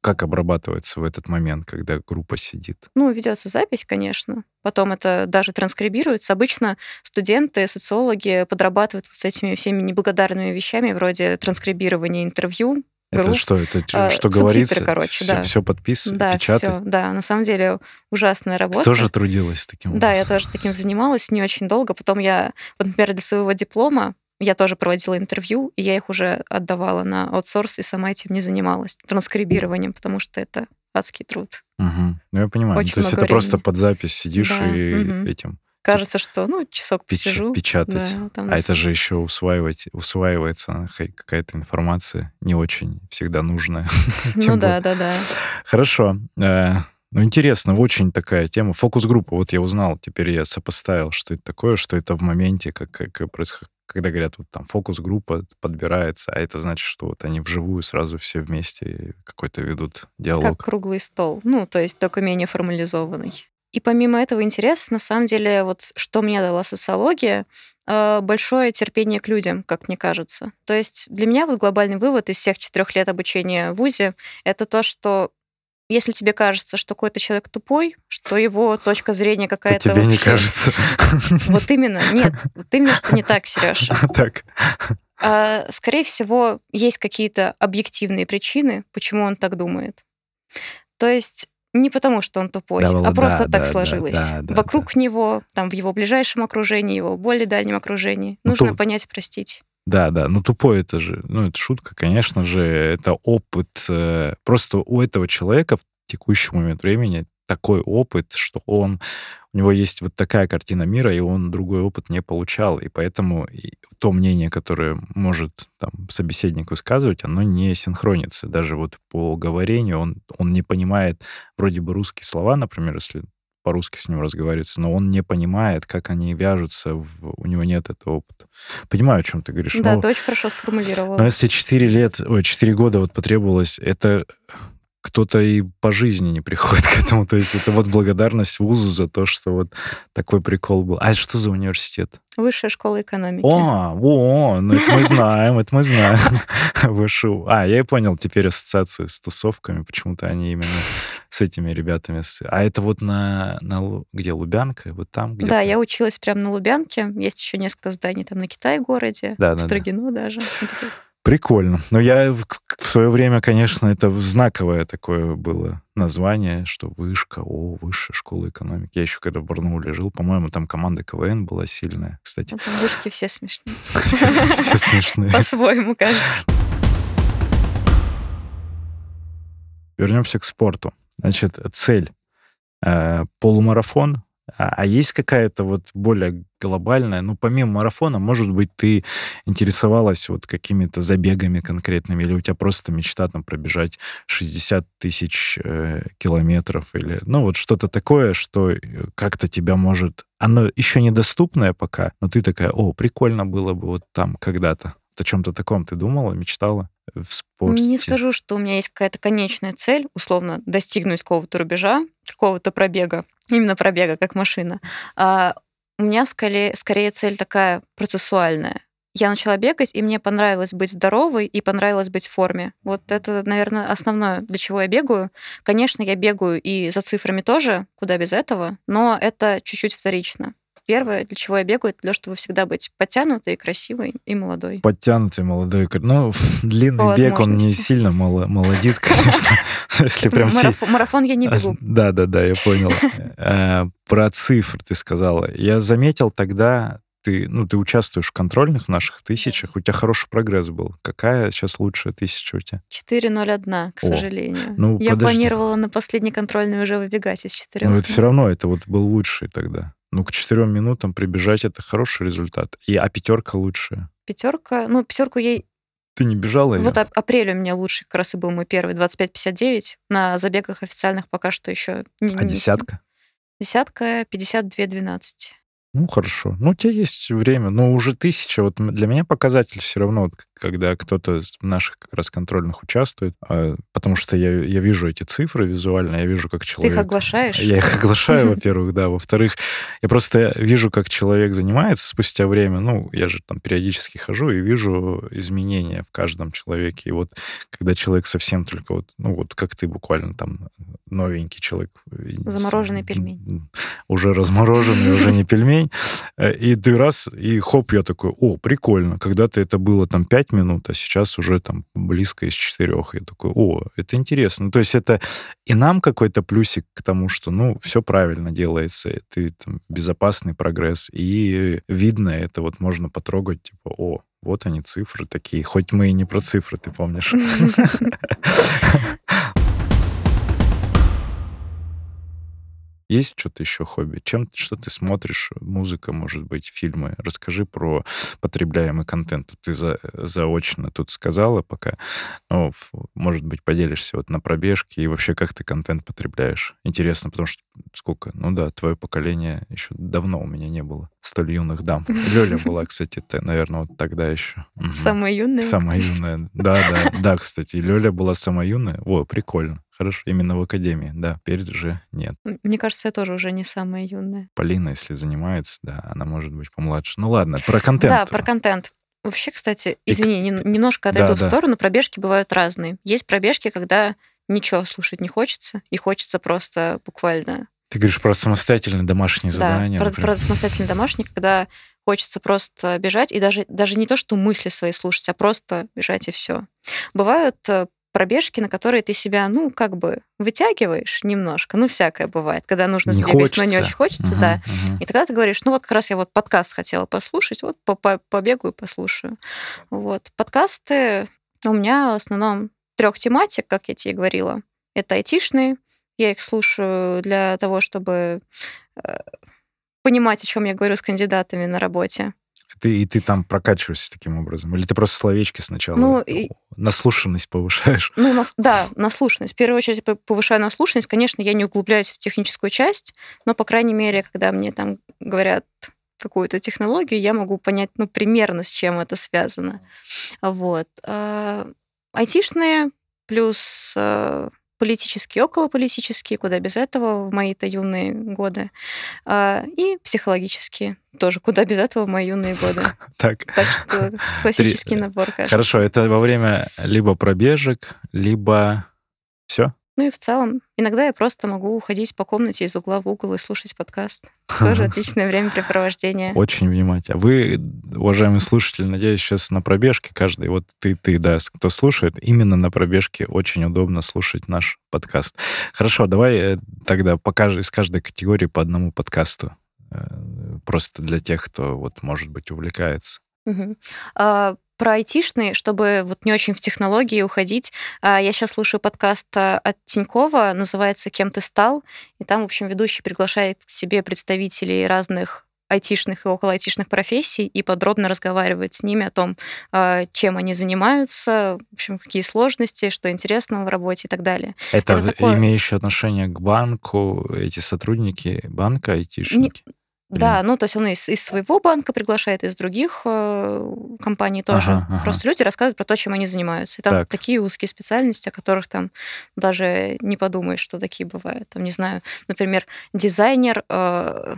как обрабатывается в этот момент, когда группа сидит? Ну, ведется запись, конечно. Потом это даже транскрибируется. Обычно студенты, социологи подрабатывают с этими всеми неблагодарными вещами, вроде транскрибирования интервью. Групп. Это что говорится? Субтитры, короче, да. Все подписывать, да, печатать? Да, все, да. На самом деле ужасная работа. Ты тоже трудилась таким образом? Да, я тоже таким занималась не очень долго. Потом я, вот, например, для своего диплома я тоже проводила интервью, и я их уже отдавала на аутсорс, и сама этим не занималась, транскрибированием, потому что это адский труд. Угу. Ну, я понимаю. Очень много времени. Просто под запись сидишь, да, и этим... Кажется, что, часок посижу. Печатать. Да, это же еще усваивается какая-то информация не очень всегда нужная. Да. Хорошо. Интересно, очень такая тема. Фокус-группа. Вот я узнал, теперь я сопоставил, что это такое, что это в моменте, как происходит, когда говорят, вот там фокус-группа подбирается, а это значит, что вот они вживую сразу все вместе какой-то ведут диалог. Как круглый стол. То есть только менее формализованный. И помимо этого интереса, на самом деле, вот что мне дала социология, большое терпение к людям, как мне кажется. То есть для меня вот глобальный вывод из всех 4 лет обучения в ВУЗе — это то, что если тебе кажется, что какой-то человек тупой, что его точка зрения какая-то... Тебе не кажется. Вот именно. Нет, вот именно, что не так, Серёж. Так. Скорее всего, есть какие-то объективные причины, почему он так думает. То есть... Не потому, что он тупой, просто так сложилось. Вокруг него, там, в его ближайшем окружении, его более дальнем окружении. Нужно понять, простить. Да, тупой это же, это шутка, конечно же, это опыт. Просто у этого человека в текущий момент времени такой опыт, что у него есть вот такая картина мира, и он другой опыт не получал. И поэтому то мнение, которое может там собеседник высказывать, оно не синхронится. Даже вот по говорению он не понимает вроде бы русские слова, например, если по-русски с ним разговаривается, но он не понимает, как они вяжутся, у него нет этого опыта. Понимаю, о чем ты говоришь. Да, ты очень хорошо сформулировала. Но если 4 года вот потребовалось, это... кто-то и по жизни не приходит к этому. То есть это вот благодарность вузу за то, что вот такой прикол был. А это что за университет? Высшая школа экономики. Это мы знаем. ВШУ. Я и понял теперь ассоциацию с тусовками, почему-то они именно с этими ребятами. А это вот на где, Лубянка? Вот там где-то? Да, я училась прямо на Лубянке. Есть еще несколько зданий там на Китай-городе, в Строгино даже. Прикольно. Но я в свое время, конечно, это знаковое такое было название, что вышка, высшая школа экономики. Я еще когда в Барнауле жил, по-моему, там команда КВН была сильная, кстати. Вот вышки все смешные. Все смешные. По-своему, кажется. Вернемся к спорту. Значит, цель. Полумарафон. А есть какая-то вот более глобальная, помимо марафона, может быть, ты интересовалась вот какими-то забегами конкретными, или у тебя просто мечта там пробежать 60 тысяч километров, или, вот что-то такое, что как-то тебя может... Оно еще недоступное пока, но ты такая, прикольно было бы вот там когда-то. О чем-то таком ты думала, мечтала в спорте? Не скажу, что у меня есть какая-то конечная цель, условно, достигнуть какого-то рубежа, какого-то пробега, именно пробега, как машина. А у меня скорее цель такая процессуальная. Я начала бегать, и мне понравилось быть здоровой и понравилось быть в форме. Вот это, наверное, основное, для чего я бегаю. Конечно, я бегаю и за цифрами тоже, куда без этого, но это чуть-чуть вторично. Первое, для чего я бегаю, это для того, чтобы всегда быть подтянутой, красивой и молодой. Подтянутой, молодой. Длинный бег, он не сильно молодит, конечно. Если прям марафон я не бегу. Да, я понял. Про цифры ты сказала. Я заметил тогда, ты участвуешь в контрольных наших тысячах, у тебя хороший прогресс был. Какая сейчас лучшая тысяча у тебя? 4:01, к сожалению. Я планировала на последний контрольный уже выбегать из 4. Это все равно, это вот был лучший тогда. К 4 минутам прибежать — это хороший результат. А 5 лучшая? 5, пятерку ей... Ты не бежала? Вот апрель у меня лучший, как раз и был мой первый, 25:59. На забегах официальных пока что еще не... А 10? Десятка 52-12. Ну, хорошо. Ну, у тебя есть время, но уже 1000. Вот для меня показатель все равно, вот, когда кто-то из наших как раз контрольных участвует, потому что я вижу эти цифры визуально, я вижу, как человек... Ты их оглашаешь? Я их оглашаю, во-первых, да. Во-вторых, я просто вижу, как человек занимается спустя время. Ну, я же там периодически хожу и вижу изменения в каждом человеке. И вот когда человек совсем только вот, ну, вот как ты буквально там новенький человек... Замороженный пельмень. Уже размороженный, уже не пельмень. И ты раз, и хоп, я такой, о, прикольно. Когда-то это было там 5 минут, а сейчас уже там близко из 4. Я такой, о, это интересно. Ну, то есть это и нам какой-то плюсик к тому, что, ну, все правильно делается, и ты там безопасный прогресс, и видно это, вот можно потрогать, типа, о, вот они цифры такие. Хоть мы и не про цифры, ты помнишь. Есть что-то еще хобби? Что ты смотришь? Музыка, может быть, фильмы? Расскажи про потребляемый контент. Ты заочно тут сказала пока, но, может быть, поделишься вот на пробежке и вообще, как ты контент потребляешь. Интересно, потому что сколько? Ну да, твое поколение еще давно у меня не было. Столь юных дам. Лёля была, кстати, ты, наверное, вот тогда еще. Самая юная? Самая юная. Да, кстати. Лёля была самая юная. О, прикольно. Хорошо, именно в академии, да, перед же нет. Мне кажется, я тоже уже не самая юная. Полина, если занимается, да, она может быть помладше. Ну ладно, про контент. Да, про контент. Вообще, кстати, извини, немножко отойду в сторону, пробежки бывают разные. Есть пробежки, когда ничего слушать не хочется, и хочется просто буквально... Ты говоришь про самостоятельные домашние задания. Да, про самостоятельные домашние, когда хочется просто бежать, и даже не то, что мысли свои слушать, а просто бежать и все. Бывают пробежки, на которые ты себя, ну, как бы вытягиваешь немножко, ну, всякое бывает, когда нужно сбегать, но не очень хочется, да. И тогда ты говоришь, ну, вот как раз я вот подкаст хотела послушать, вот побегаю, послушаю. Вот. Подкасты у меня в основном 3 тематик, как я тебе говорила. Это айтишные, я их слушаю для того, чтобы понимать, о чем я говорю с кандидатами на работе. И ты там прокачиваешься таким образом? Или ты просто словечки сначала наслушанность повышаешь? Ну, да, наслушанность. В первую очередь повышаю наслушанность. Конечно, я не углубляюсь в техническую часть, но, по крайней мере, когда мне там говорят какую-то технологию, я могу понять, ну, примерно, с чем это связано. Вот. Айтишные плюс... политические, околополитические, куда без этого в мои-то юные годы, и психологические тоже, куда без этого в мои юные годы. Так что классический набор, кажется. Хорошо, это во время либо пробежек, либо все. Ну и в целом, иногда я просто могу ходить по комнате из угла в угол и слушать подкаст. Тоже отличное времяпрепровождение. Очень внимательно. Вы, уважаемые слушатели, надеюсь, сейчас на пробежке каждый, вот ты, да, кто слушает, именно на пробежке очень удобно слушать наш подкаст. Хорошо, давай тогда из каждой категории по одному подкасту. Просто для тех, кто, вот, может быть, увлекается. Про айтишные, чтобы вот не очень в технологии уходить. Я сейчас слушаю подкаст от Тинькова, называется «Кем ты стал?». И там, в общем, ведущий приглашает к себе представителей разных айтишных и околоайтишных профессий и подробно разговаривает с ними о том, чем они занимаются, в общем, какие сложности, что интересного в работе и так далее. Это такое... имеющее отношение к банку, эти сотрудники банка, айтишники? Да, ну, то есть он из своего банка приглашает, из других компаний тоже. Просто люди рассказывают про то, чем они занимаются. И там такие узкие специальности, о которых там даже не подумаешь, что такие бывают. Там, не знаю, например, дизайнер...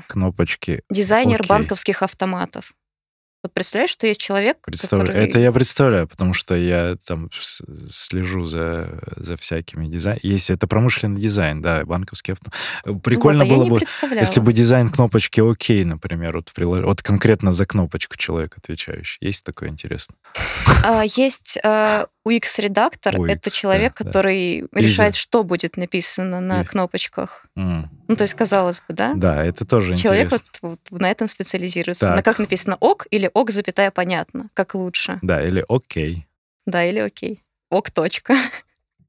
Кнопочки. Дизайнер банковских автоматов. Вот представляешь, что есть человек, который... Это я представляю, потому что я там слежу за всякими дизайнами. Если это промышленный дизайн, да, банковский автомат. Прикольно вот, было бы, если бы дизайн кнопочки «Окей», например, вот конкретно за кнопочку человек отвечающий. Есть такое интересно? Есть UX-редактор. Это человек, который решает, что будет написано на кнопочках. Ну, то есть, казалось бы, да? Да, это тоже интересно. Человек вот на этом специализируется. На как написано «Ок» или ок, запятая, понятно, как лучше. Да, или окей. Да, или окей. Ок, точка.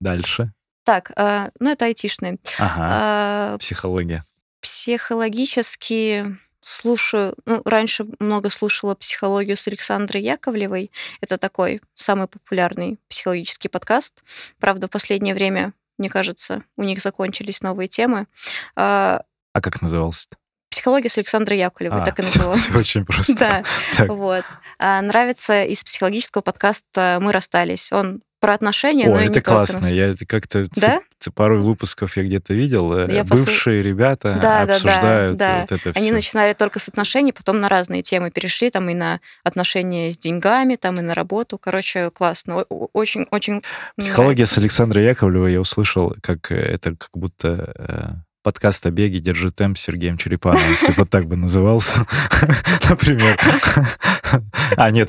Дальше. Так, ну это айтишные. Ага, психология. Психологически слушаю... Ну, раньше много слушала психологию с Александрой Яковлевой. Это такой самый популярный психологический подкаст. Правда, в последнее время, мне кажется, у них закончились новые темы. А А как назывался-то? «Психология» с Александрой Яковлевой, так и называлась. Все очень просто. Да, вот. Нравится из психологического подкаста «Мы расстались». Он про отношения, но и не только. О, это классно. Я как-то пару выпусков я где-то видел. Бывшие ребята обсуждают вот это все. Они начинали только с отношений, потом на разные темы перешли, там и на отношения с деньгами, там и на работу. Короче, классно. Очень-очень... «Психология» с Александрой Яковлевой я услышал, как это как будто... Подкаст о беге «Держи темп» с Сергеем Черепановым, если бы так бы назывался, например.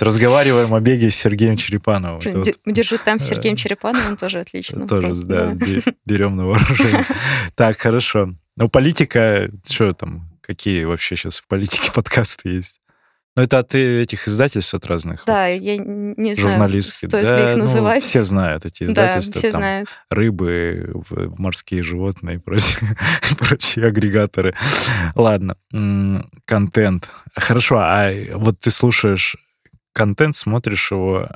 Разговариваем о беге с Сергеем Черепановым. «Держи темп» с Сергеем Черепановым тоже отлично. Тоже, да, берем на вооружение. Так, хорошо. Ну, политика, что там, какие вообще сейчас в политике подкасты есть? Ну, это от этих издательств от разных. Да, вот, я не знаю, стоит ли их называть. Все знают эти издательства. Да, все там знают. Рыбы, морские животные и прочие агрегаторы. Ладно, контент. Хорошо, а вот ты слушаешь контент, смотришь его,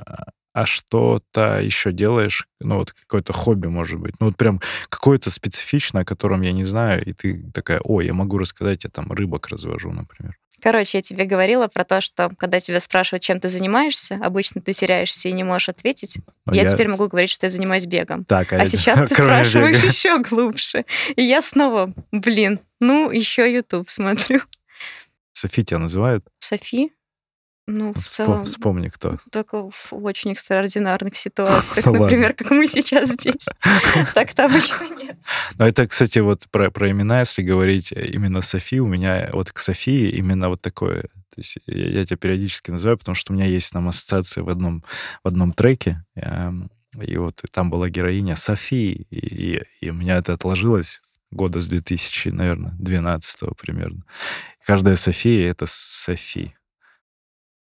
а что-то еще делаешь? Ну, вот какое-то хобби, может быть. Ну, вот прям какое-то специфичное, о котором я не знаю, и ты такая, я могу рассказать, я там рыбок развожу, например. Короче, я тебе говорила про то, что когда тебя спрашивают, чем ты занимаешься, обычно ты теряешься и не можешь ответить. Я теперь могу говорить, что я занимаюсь бегом. Так, а сейчас ты спрашиваешь бега еще глубже. И я снова, еще YouTube смотрю. Софи тебя называют? Софи? В целом... Вспомни, кто. Только в очень экстраординарных ситуациях, например, как мы сейчас здесь. Так-то обычно нет. Но это, кстати, вот про имена, если говорить именно Софи, у меня вот к Софии именно вот такое... То есть я тебя периодически называю, потому что у меня есть там ассоциация в одном треке, и вот там была героиня Софи, и у меня это отложилось... года с 2000, наверное, 12-го примерно. Каждая София — это Софи.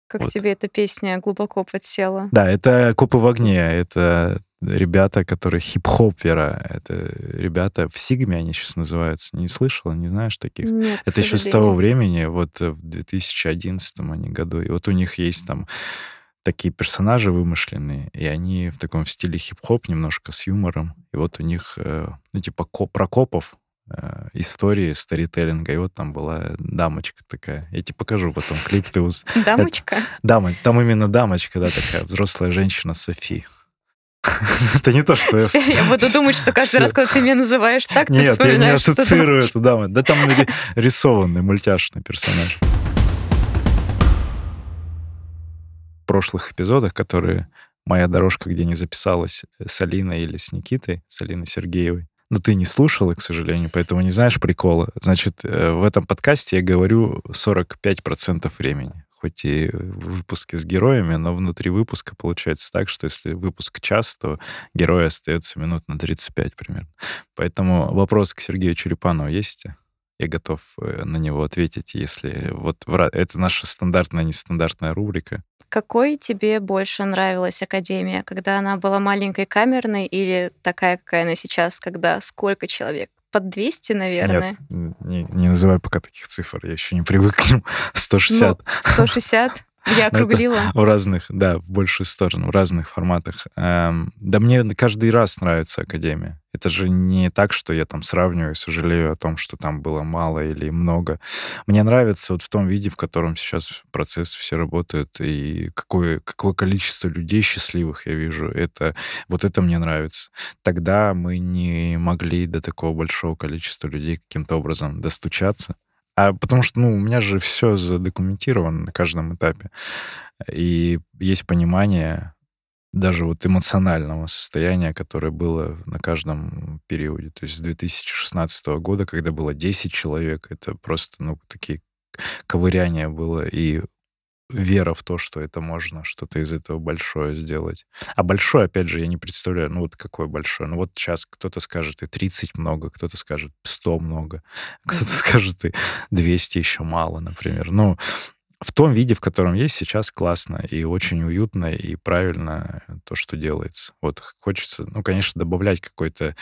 Как вот. Тебе эта песня глубоко подсела? Да, это «Копы в огне», это ребята, которые хип-хопера, это ребята в Сигме, они сейчас называются. Не слышала, не знаешь таких? Нет, это еще с того времени, вот в 2011 они году. И вот у них есть там такие персонажи вымышленные, и они в таком стиле хип-хоп, немножко с юмором. И вот у них, про копов, истории сторителлинга. И вот там была дамочка такая. Я тебе покажу потом клип. Дамочка? Там именно дамочка, да, такая взрослая женщина Софи. Это не то, что... Теперь я буду думать, что каждый раз, когда ты меня называешь так, ты вспоминаешь... Нет, я не ассоциирую эту даму. Да там рисованный мультяшный персонаж. В прошлых эпизодах, которые «Моя дорожка», где не записалась с Алиной или с Никитой, с Алиной Сергеевой, но ты не слушала, к сожалению, поэтому не знаешь прикола. Значит, в этом подкасте я говорю 45% времени. Хоть и в выпуске с героями, но внутри выпуска получается так, что если выпуск час, то герой остается минут на 35 примерно. Поэтому вопрос к Сергею Черепанову есть? Я готов на него ответить, если... Вот это наша стандартная, нестандартная рубрика. Какой тебе больше нравилась Академия, когда она была маленькой, камерной, или такая, какая она сейчас, когда сколько человек? Под 200, наверное? Нет, не называй пока таких цифр, я еще не привык к ним. 160. 160? Я округлила. У разных, да, в большую сторону, в разных форматах. Да мне каждый раз нравится Академия. Это же не так, что я там сравниваю и сожалею о том, что там было мало или много. Мне нравится вот в том виде, в котором сейчас процесс все работают, и какое количество людей счастливых я вижу. Это мне нравится. Тогда мы не могли до такого большого количества людей каким-то образом достучаться. Потому что, у меня же все задокументировано на каждом этапе. И есть понимание даже вот эмоционального состояния, которое было на каждом периоде. То есть с 2016 года, когда было 10 человек, это просто, такие ковыряния было, и вера в то, что это можно что-то из этого большое сделать. А большое, опять же, я не представляю, какое большое. Сейчас кто-то скажет, и 30 много, кто-то скажет, 100 много, кто-то скажет, и 200 еще мало, например. В том виде, в котором есть, сейчас классно и очень уютно, и правильно то, что делается. Вот хочется, конечно, добавлять какой-то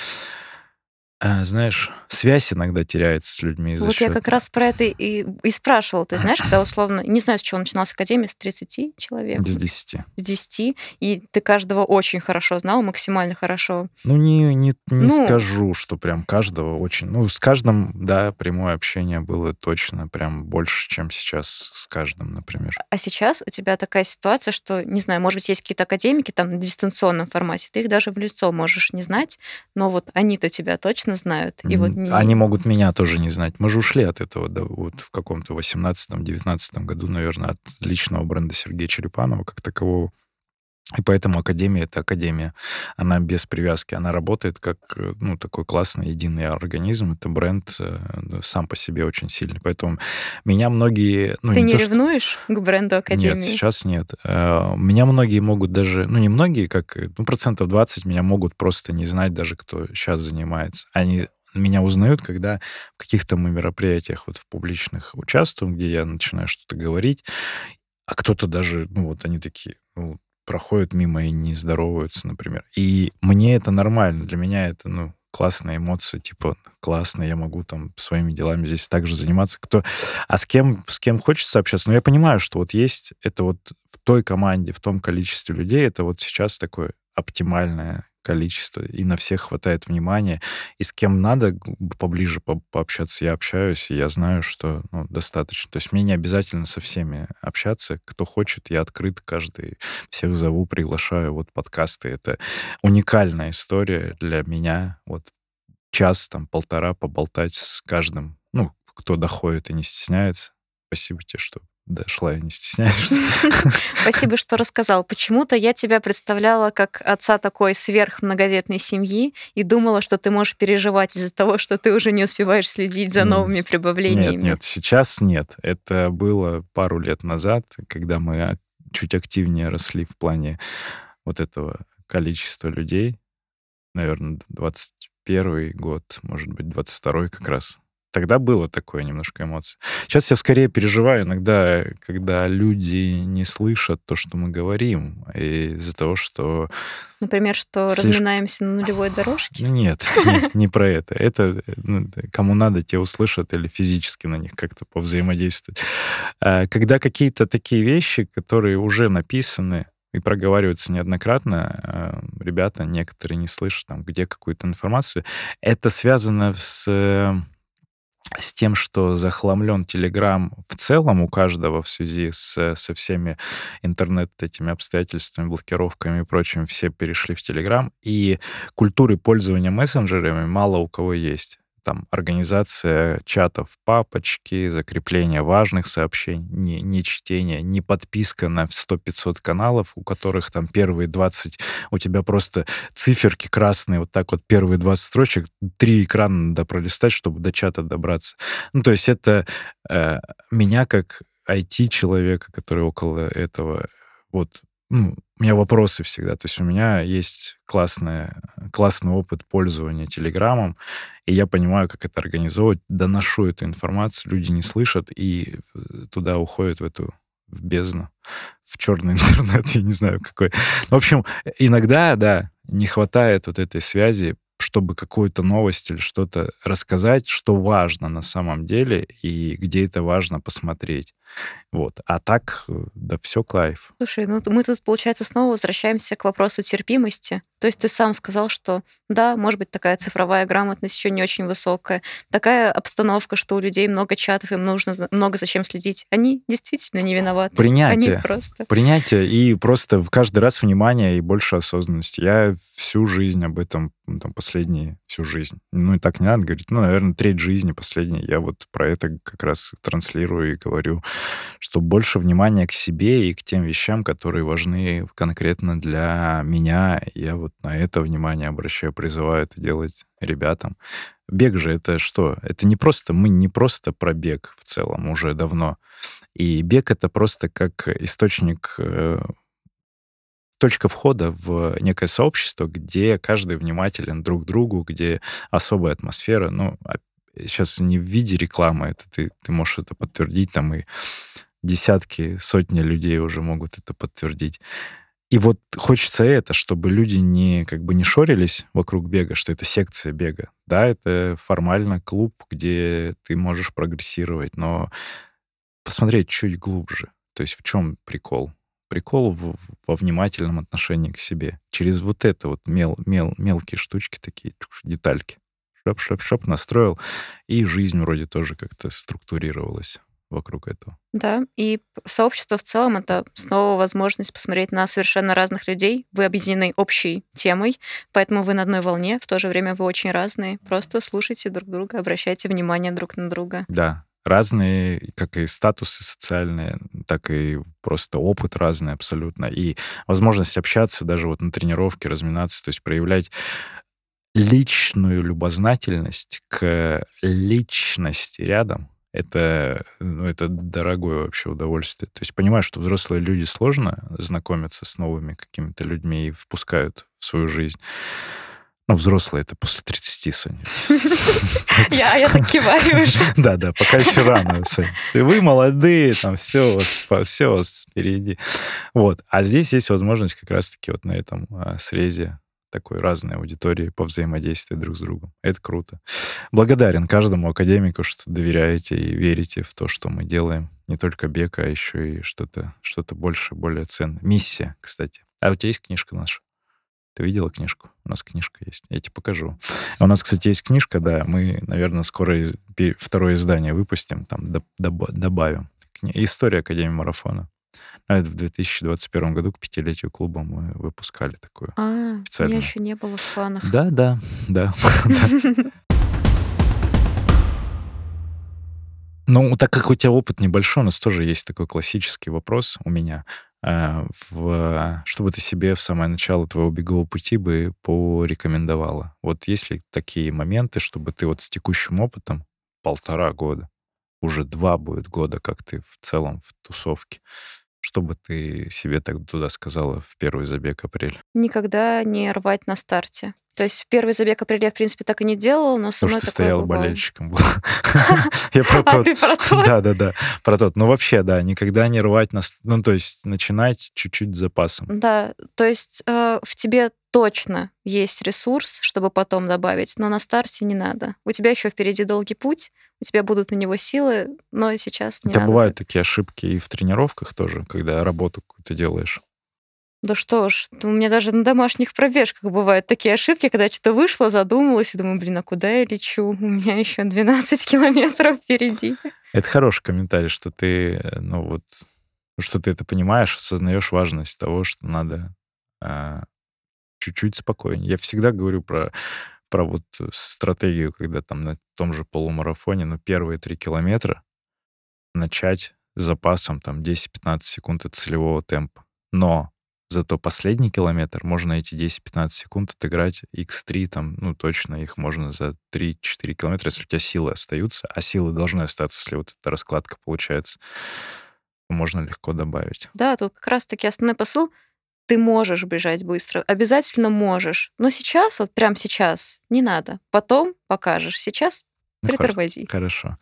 Знаешь, связь иногда теряется с людьми из-за счета. Я как раз про это и спрашивала. То есть, знаешь, когда условно... Не знаю, с чего начиналась академия, с 30 человек? С 10. С 10. И ты каждого очень хорошо знал, максимально хорошо. Не скажу, что прям каждого очень... с каждым, да, прямое общение было точно прям больше, чем сейчас с каждым, например. А сейчас у тебя такая ситуация, что, не знаю, может быть, есть какие-то академики там на дистанционном формате, ты их даже в лицо можешь не знать, но вот они-то тебя точно знают. И вот они могут меня тоже не знать. Мы же ушли от этого, да, вот в каком-то 18-19 году, наверное, от личного бренда Сергея Черепанова как такового. И поэтому академия — это академия. Она без привязки. Она работает как такой классный единый организм. Это бренд сам по себе очень сильный. Поэтому меня многие... Ты не ревнуешь к бренду академии? Нет, сейчас нет. Меня многие могут даже... не многие, как... процентов 20 меня могут просто не знать даже, кто сейчас занимается. Они... Меня узнают, когда в каких-то мы мероприятиях вот в публичных участвуем, где я начинаю что-то говорить, а кто-то даже... они такие... проходят мимо и не здороваются, например. И мне это нормально. Для меня это, классные эмоции, типа, классно, я могу там своими делами здесь также заниматься. С кем хочется общаться? Но я понимаю, что есть это в той команде, в том количестве людей, это сейчас такое оптимальное количество, и на всех хватает внимания. И с кем надо поближе пообщаться, я общаюсь, и я знаю, что достаточно. То есть мне не обязательно со всеми общаться. Кто хочет, я открыт, каждый, всех зову, приглашаю. Подкасты — это уникальная история для меня. Час, полтора поболтать с каждым. Кто доходит и не стесняется. Спасибо тебе, что... Дошла и не стесняешься. Спасибо, что рассказал. Почему-то я тебя представляла как отца такой сверхмногодетной семьи и думала, что ты можешь переживать из-за того, что ты уже не успеваешь следить за новыми прибавлениями. Нет, сейчас нет. Это было пару лет назад, когда мы чуть активнее росли в плане этого количества людей. Наверное, 21 год, может быть, 22 как раз. Тогда было такое немножко эмоций. Сейчас я скорее переживаю иногда, когда люди не слышат то, что мы говорим, из-за того, что... Например, что разминаемся на нулевой дорожке? Нет, не про это. Это кому надо, те услышат или физически на них как-то повзаимодействовать. Когда какие-то такие вещи, которые уже написаны и проговариваются неоднократно, ребята некоторые не слышат, где какую-то информацию. Это связано с тем, что захламлен Телеграм в целом у каждого в связи со всеми интернет-этими обстоятельствами, блокировками и прочим, все перешли в Телеграм, и культуры пользования мессенджерами мало у кого есть. Организация чатов, папочки, закрепление важных сообщений, не чтение, не подписка на 100-500 каналов, у которых первые 20, у тебя просто циферки красные, первые 20 строчек, 3 экрана надо пролистать, чтобы до чата добраться. То есть это меня как IT-человека, который около этого, у меня вопросы всегда. То есть у меня есть классный опыт пользования Телеграмом, и я понимаю, как это организовывать. Доношу эту информацию, люди не слышат, и туда уходят в бездну, в черный интернет, я не знаю какой. В общем, иногда, да, не хватает этой связи, чтобы какую-то новость или что-то рассказать, что важно на самом деле и где это важно посмотреть. А так, да, все кайф. Слушай, мы тут, получается, снова возвращаемся к вопросу терпимости. То есть ты сам сказал, что да, может быть, такая цифровая грамотность еще не очень высокая, такая обстановка, что у людей много чатов, им нужно много зачем следить. Они действительно не виноваты. Принятие. Они просто... Принятие и просто в каждый раз внимание и больше осознанности. Я всю жизнь об этом, последние всю жизнь. И так не надо говорить. Наверное, треть жизни последней. Я про это как раз транслирую и говорю, что больше внимания к себе и к тем вещам, которые важны конкретно для меня. Я на это внимание обращаю, призываю это делать ребятам. Бег же это что? Это не просто, мы не просто про бег в целом уже давно. И бег — это просто как источник, точка входа в некое сообщество, где каждый внимателен друг к другу, где особая атмосфера, сейчас не в виде рекламы, это ты можешь это подтвердить, и десятки, сотни людей уже могут это подтвердить. И вот хочется это, чтобы люди не, как бы не шорились вокруг бега, что это секция бега. Да, это формально клуб, где ты можешь прогрессировать, но посмотреть чуть глубже. То есть в чем прикол? Прикол во внимательном отношении к себе. Через вот это вот мелкие штучки такие, детальки. Шоп-шоп-шоп настроил, и жизнь вроде тоже как-то структурировалась вокруг этого. Да, и сообщество в целом — это снова возможность посмотреть на совершенно разных людей. Вы объединены общей темой, поэтому вы на одной волне, в то же время вы очень разные. Просто слушайте друг друга, обращайте внимание друг на друга. Да, разные, как и статусы социальные, так и просто опыт разный абсолютно. И возможность общаться даже вот на тренировке, разминаться, то есть проявлять личную любознательность к личности рядом. Это дорогое вообще удовольствие. То есть понимаю, что взрослые люди сложно знакомятся с новыми какими-то людьми и впускают в свою жизнь. Ну, взрослые — это после 30, Соня. Я так киваю уже. Да, пока еще рано, Соня. Вы молодые, там все у вас впереди. Вот. А здесь есть возможность как раз-таки вот на этом срезе такой разной аудитории по взаимодействию друг с другом. Это круто. Благодарен каждому академику, что доверяете и верите в то, что мы делаем. Не только бег, а еще и что-то больше, более ценное. Миссия, кстати. А у тебя есть книжка наша? Ты видела книжку? У нас книжка есть. Я тебе покажу. У нас, кстати, есть книжка, да. Мы, наверное, скоро второе издание выпустим, там добавим. История Академии марафона. Это в 2021 году к 5-летию клуба мы выпускали такую. У меня еще не было в планах. Да. Ну, так как у тебя опыт небольшой, у нас тоже есть такой классический вопрос у меня. Что бы ты себе в самое начало твоего бегового пути бы порекомендовала? Вот есть ли такие моменты, чтобы ты вот с текущим опытом 1,5 года, уже 2 будет года, как ты в целом в тусовке, что бы ты себе так туда сказала в первый забег апреля? Никогда не рвать на старте. То есть в первый забег апреля я, в принципе, так и не делала, но со мной такое бывало. Потому что ты стояла болельщиком. Я про тот. А ты про тот? Да. Про тот. Ну, вообще, да, никогда не рвать на старте. Ну, то есть начинать чуть-чуть с запасом. Да, то есть в тебе точно есть ресурс, чтобы потом добавить, но на старте не надо. У тебя еще впереди долгий путь, у тебя будут на него силы, но сейчас не надо. Бывают такие ошибки и в тренировках тоже, когда работу какую-то делаешь. Да что ж, у меня даже на домашних пробежках бывают такие ошибки, когда я что-то вышла, задумалась и думаю, а куда я лечу? У меня еще 12 километров впереди. Это хороший комментарий, что ты, что ты это понимаешь, осознаешь важность того, что надо чуть-чуть спокойнее. Я всегда говорю про вот стратегию, когда там на том же полумарафоне, первые 3 километра начать с запасом там 10-15 секунд от целевого темпа. Но зато последний километр можно эти 10-15 секунд отыграть x3, точно их можно за 3-4 километра, если у тебя силы остаются, а силы должны остаться, если вот эта раскладка получается, можно легко добавить. Да, тут как раз-таки основной посыл: ты можешь бежать быстро, обязательно можешь, но сейчас, вот прямо сейчас, не надо, потом покажешь, сейчас притормози. Хорошо.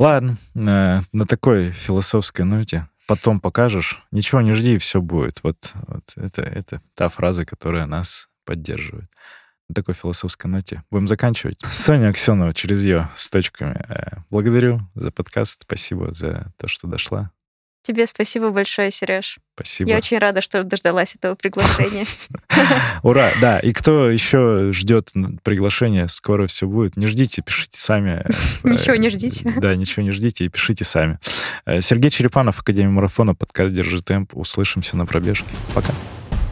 Ладно, на такой философской ноте. Потом покажешь, ничего не жди, и все будет. Вот это та фраза, которая нас поддерживает. На такой философской ноте будем заканчивать. Соня Аксёнова через ее с точками. Благодарю за подкаст, спасибо за то, что дошла. Тебе спасибо большое, Сереж. Спасибо. Я очень рада, что дождалась этого приглашения. Ура, да. И кто еще ждет приглашения, скоро все будет. Не ждите, пишите сами. Ничего не ждите. Да, ничего не ждите и пишите сами. Сергей Черепанов, Академия марафона, подкаст «Держи темп». Услышимся на пробежке. Пока.